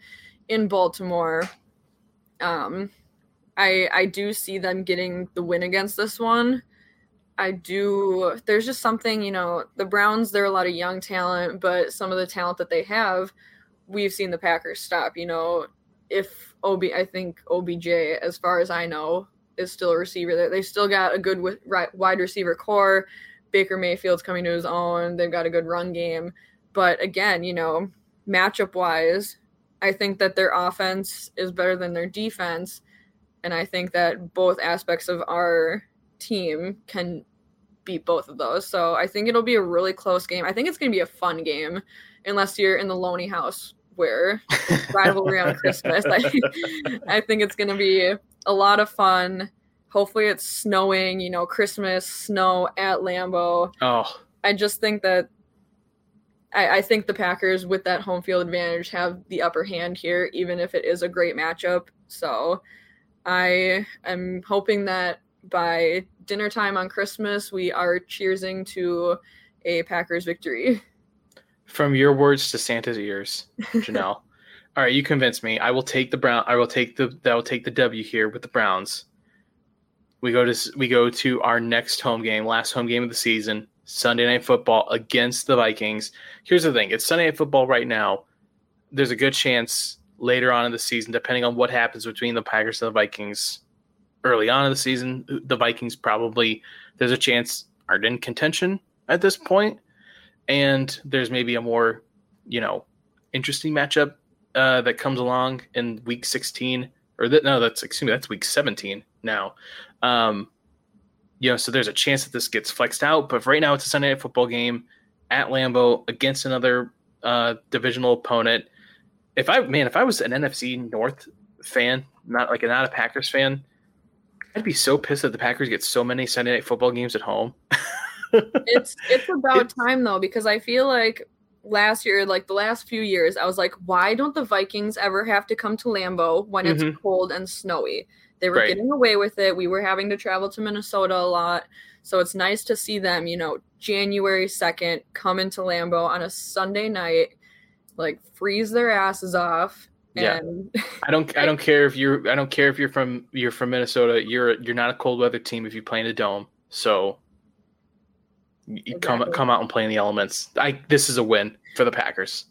in Baltimore. Um. I, I do see them getting the win against this one. I do. There's just something, you know, the Browns, they're a lot of young talent, but some of the talent that they have, we've seen the Packers stop. You know, if O B, I think O B J, as far as I know, is still a receiver there. They've still got a good wide receiver core. Baker Mayfield's coming to his own. They've got a good run game. But again, you know, matchup-wise, I think that their offense is better than their defense. And I think that both aspects of our team can beat both of those. So I think it'll be a really close game. I think it's going to be a fun game, unless you're in the Loney house where it's rivalry on Christmas. I, I think it's going to be a lot of fun. Hopefully it's snowing, you know, Christmas, snow at Lambeau. Oh, I just think that I, I think the Packers with that home field advantage have the upper hand here, even if it is a great matchup. So I am hoping that by dinner time on Christmas, we are cheersing to a Packers victory. From your words to Santa's ears, Janelle. All right, you convinced me. I will take the Brown. I will take the. I will take the W here with the Browns. We go to we go to our next home game, last home game of the season, Sunday Night Football against the Vikings. Here's the thing: it's Sunday Night Football right now. There's a good chance later on in the season, depending on what happens between the Packers and the Vikings early on in the season, the Vikings probably, there's a chance, aren't in contention at this point. And there's maybe a more, you know, interesting matchup uh, that comes along in week sixteen or that, no, that's, excuse me, that's week seventeen now. Um, you know, so there's a chance that this gets flexed out, but for right now it's a Sunday Night Football game at Lambeau against another uh, divisional opponent. If I man, if I was an N F C North fan, not like not a Packers fan, I'd be so pissed that the Packers get so many Sunday Night Football games at home. it's it's about it's, time though, because I feel like last year, like the last few years, I was like, why don't the Vikings ever have to come to Lambeau when mm-hmm. it's cold and snowy? They were right. getting away with it. We were having to travel to Minnesota a lot, so it's nice to see them, you know, January second come into Lambeau on a Sunday night. Like freeze their asses off. And yeah. I don't. I don't care if you're. I don't care if you're from. You're from Minnesota. You're. You're not a cold weather team if you play in a dome. So exactly. come come out and play in the elements. I. This is a win for the Packers.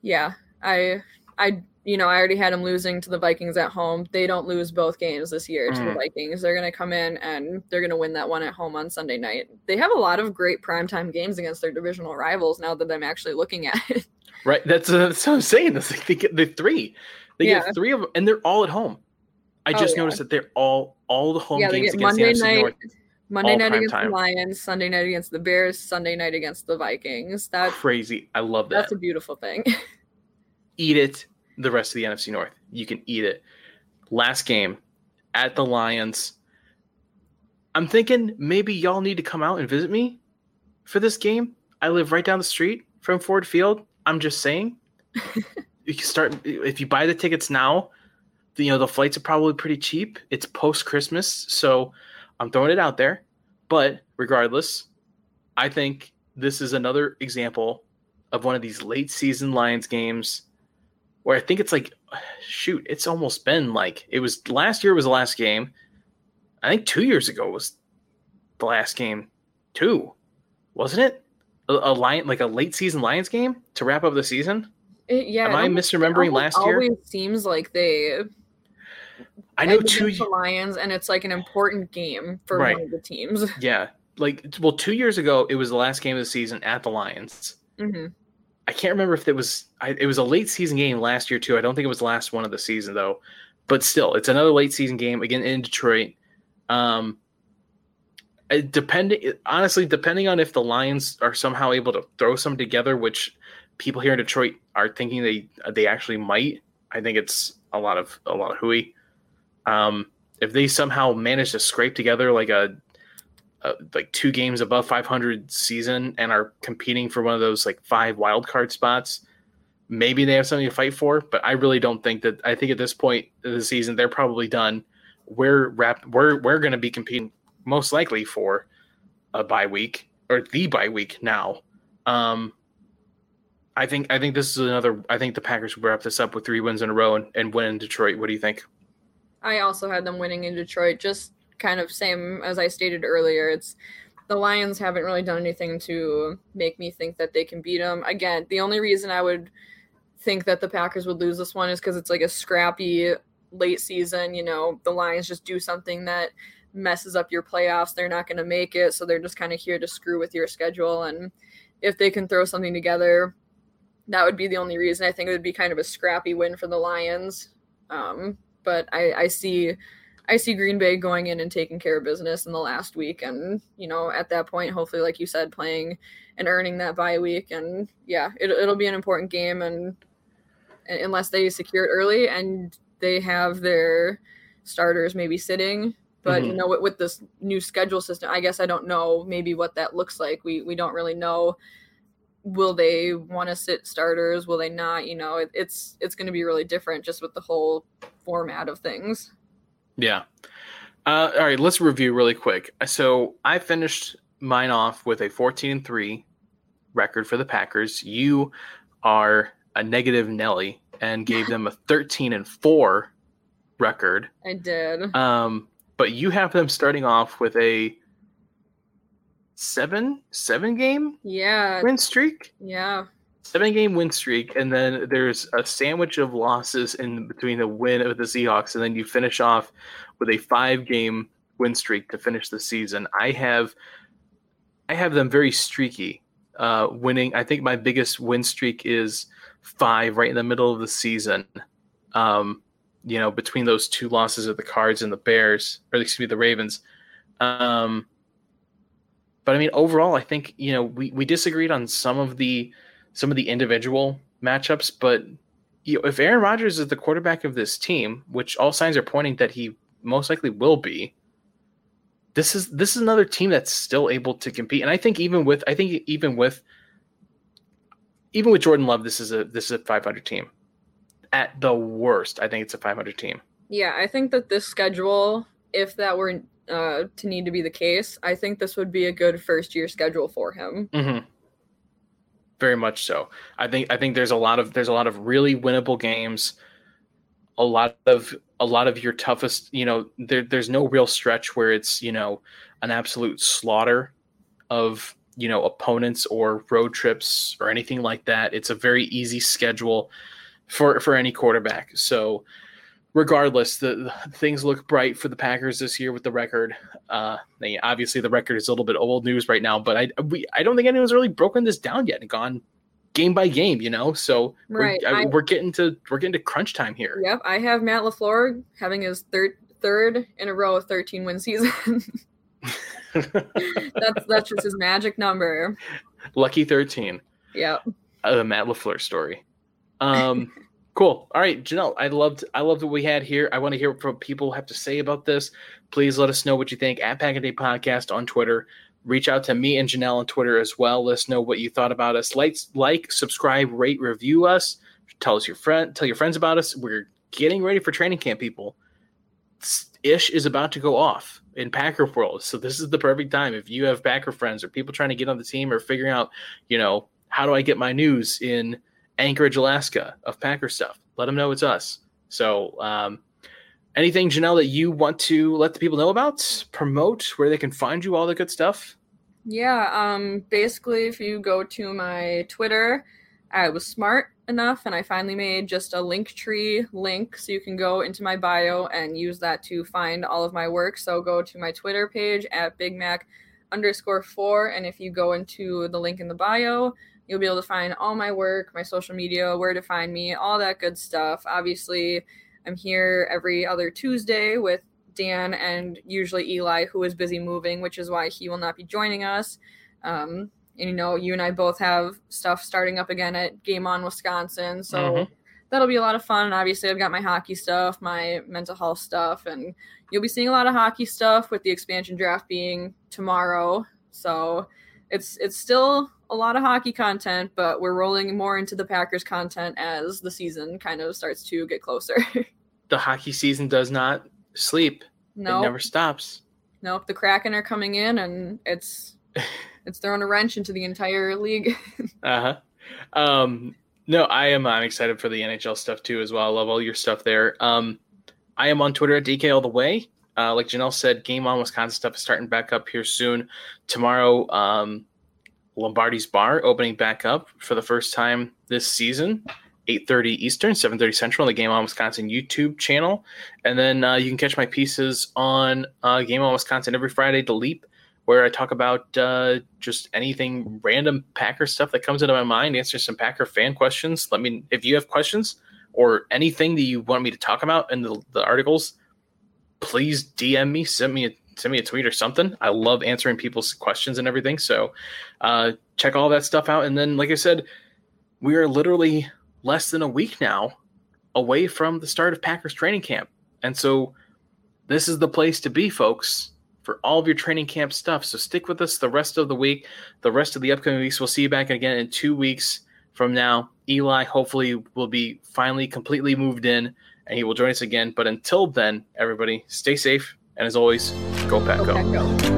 Yeah. I. I. You know. I already had them losing to the Vikings at home. They don't lose both games this year to mm. the Vikings. They're gonna come in and they're gonna win that one at home on Sunday night. They have a lot of great primetime games against their divisional rivals. Now that I'm actually looking at it. Right, that's, uh, that's what I'm saying. That's like they get the three, they yeah. get three of them, and they're all at home. I just oh, yeah. noticed that they're all all the home yeah, games against Monday the night, North, Monday night against time. the Lions, Sunday night against the Bears, Sunday night against the Vikings. That's crazy. I love that. That's a beautiful thing. Eat it. The rest of the N F C North, you can eat it. Last game at the Lions. I'm thinking maybe y'all need to come out and visit me for this game. I live right down the street from Ford Field. I'm just saying, you can start if you buy the tickets now. You know the flights are probably pretty cheap. It's post Christmas, so I'm throwing it out there. But regardless, I think this is another example of one of these late season Lions games where I think it's like, shoot, it's almost been like it was last year was the last game. I think two years ago was the last game, too, wasn't it? A, a Lion, like a late season Lions game to wrap up the season. It, yeah, am I almost, misremembering last year? It always seems like they. I know two the Lions, and it's like an important game for right. one of the teams. Yeah, like, well, two years ago, it was the last game of the season at the Lions. Mm-hmm. I can't remember if it was I, it was a late season game last year, too. I don't think it was the last one of the season, though. But still, it's another late season game, again, in Detroit. Um, depending, honestly, depending on if the Lions are somehow able to throw some together, which people here in Detroit are thinking they they actually might. I think it's a lot of a lot of hooey. Um, if they somehow manage to scrape together like a, a like two games above five hundred season and are competing for one of those like five wild card spots, maybe they have something to fight for. But I really don't think that. I think at this point of the season they're probably done. We're wrap. We're we're going to be competing most likely for a bye week or the bye week now. Um, I think I think this is another. I think the Packers will wrap this up with three wins in a row and, and win in Detroit. What do you think? I also had them winning in Detroit, just kind of same as I stated earlier. It's the Lions haven't really done anything to make me think that they can beat them. Again, the only reason I would think that the Packers would lose this one is because it's like a scrappy late season. You know, the Lions just do something that messes up your playoffs. They're not going to make it, so they're just kind of here to screw with your schedule. And if they can throw something together, that would be the only reason. I think it would be kind of a scrappy win for the Lions. Um, but I, I see I see Green Bay going in and taking care of business in the last week. And, you know, at that point, hopefully, like you said, playing and earning that bye week. And, yeah, it, it'll be an important game. And, and unless they secure it early and they have their starters maybe sitting. But, mm-hmm. you know, with, with this new schedule system, I guess I don't know maybe what that looks like. We, we don't really know. Will they want to sit starters? Will they not? You know, it, it's it's going to be really different just with the whole format of things. Yeah. Uh, all right, let's review really quick. So I finished mine off with a fourteen and three record for the Packers. You are a negative Nelly and gave them a thirteen and four record. I did. Um, but you have them starting off with a Seven, seven game yeah. win streak? Yeah. Seven game win streak, and then there's a sandwich of losses in between the win of the Seahawks, and then you finish off with a five game win streak to finish the season. I have I have them very streaky, uh, winning. I think my biggest win streak is five right in the middle of the season. Um, you know, between those two losses of the Cards and the Bears, or excuse me, the Ravens. Um But I mean, overall, I think, you know, we, we disagreed on some of the some of the individual matchups. But you know, if Aaron Rodgers is the quarterback of this team, which all signs are pointing that he most likely will be, this is this is another team that's still able to compete. And I think even with I think even with even with Jordan Love, this is a this is a five hundred team. At the worst, I think it's a five hundred team. Yeah, I think that this schedule, if that were Uh, to need to be the case, I think this would be a good first year schedule for him. Mm-hmm. Very much so. I think I think there's a lot of there's a lot of really winnable games. A lot of a lot of your toughest, you know, there, there's no real stretch where it's, you know, an absolute slaughter of, you know, opponents or road trips or anything like that. It's a very easy schedule for for any quarterback. So. Regardless, the, the things look bright for the Packers this year with the record. Uh, they, obviously, the record is a little bit old news right now, but I we I don't think anyone's really broken this down yet and gone game by game, you know. So right. we're, I, I, we're getting to we're getting to crunch time here. Yep, I have Matt LaFleur having his third third in a row of thirteen win season. that's that's just his magic number. Lucky thirteen. Yep. Uh, Matt LaFleur story. Um. Cool. All right, Janelle, I loved I loved what we had here. I want to hear what people have to say about this. Please let us know what you think at Pack a Day Podcast on Twitter. Reach out to me and Janelle on Twitter as well. Let us know what you thought about us. Like, like, subscribe, rate, review us. Tell us your friend, tell your friends about us. We're getting ready for training camp, people. Ish is about to go off in Packer world, so this is the perfect time. If you have Packer friends or people trying to get on the team or figuring out, you know, how do I get my news in Anchorage, Alaska, of Packer stuff. Let them know it's us. So um, anything, Janelle, that you want to let the people know about, promote, where they can find you, all the good stuff? Yeah, um, basically, if you go to my Twitter, I was smart enough, and I finally made just a Linktree link, so you can go into my bio and use that to find all of my work. So go to my Twitter page at Big Mac underscore four. And if you go into the link in the bio, you'll be able to find all my work, my social media, where to find me, all that good stuff. Obviously, I'm here every other Tuesday with Dan and usually Eli, who is busy moving, which is why he will not be joining us. Um, and, you know, you and I both have stuff starting up again at Game On Wisconsin. So mm-hmm. that'll be a lot of fun. And obviously, I've got my hockey stuff, my mental health stuff, and you'll be seeing a lot of hockey stuff with the expansion draft being tomorrow. So it's it's still a lot of hockey content, but we're rolling more into the Packers content as the season kind of starts to get closer. The hockey season does not sleep. No, nope. It never stops. Nope. The Kraken are coming in, and it's it's throwing a wrench into the entire league. uh huh. Um, no, I am. I'm excited for the N H L stuff too, as well. I love all your stuff there. Um, I am on Twitter at D K all the way. Uh, like Janelle said, Game On Wisconsin stuff is starting back up here soon. Tomorrow, um. Lombardi's Bar opening back up for the first time this season, eight thirty Eastern, seven thirty Central on the Game On Wisconsin YouTube channel. And then uh, you can catch my pieces on uh, Game On Wisconsin every Friday to Leap, where I talk about uh, just anything random Packer stuff that comes into my mind, answer some Packer fan questions. Let me, if you have questions or anything that you want me to talk about in the, the articles, please D M me, send me a send me a tweet or something. I love answering people's questions and everything. So uh, check all that stuff out. And then, like I said, we are literally less than a week now away from the start of Packers training camp. And so this is the place to be, folks, for all of your training camp stuff. So stick with us the rest of the week, the rest of the upcoming weeks. We'll see you back again in two weeks from now. Eli hopefully will be finally completely moved in and he will join us again. But until then, everybody, stay safe. And as always, go Pack Go.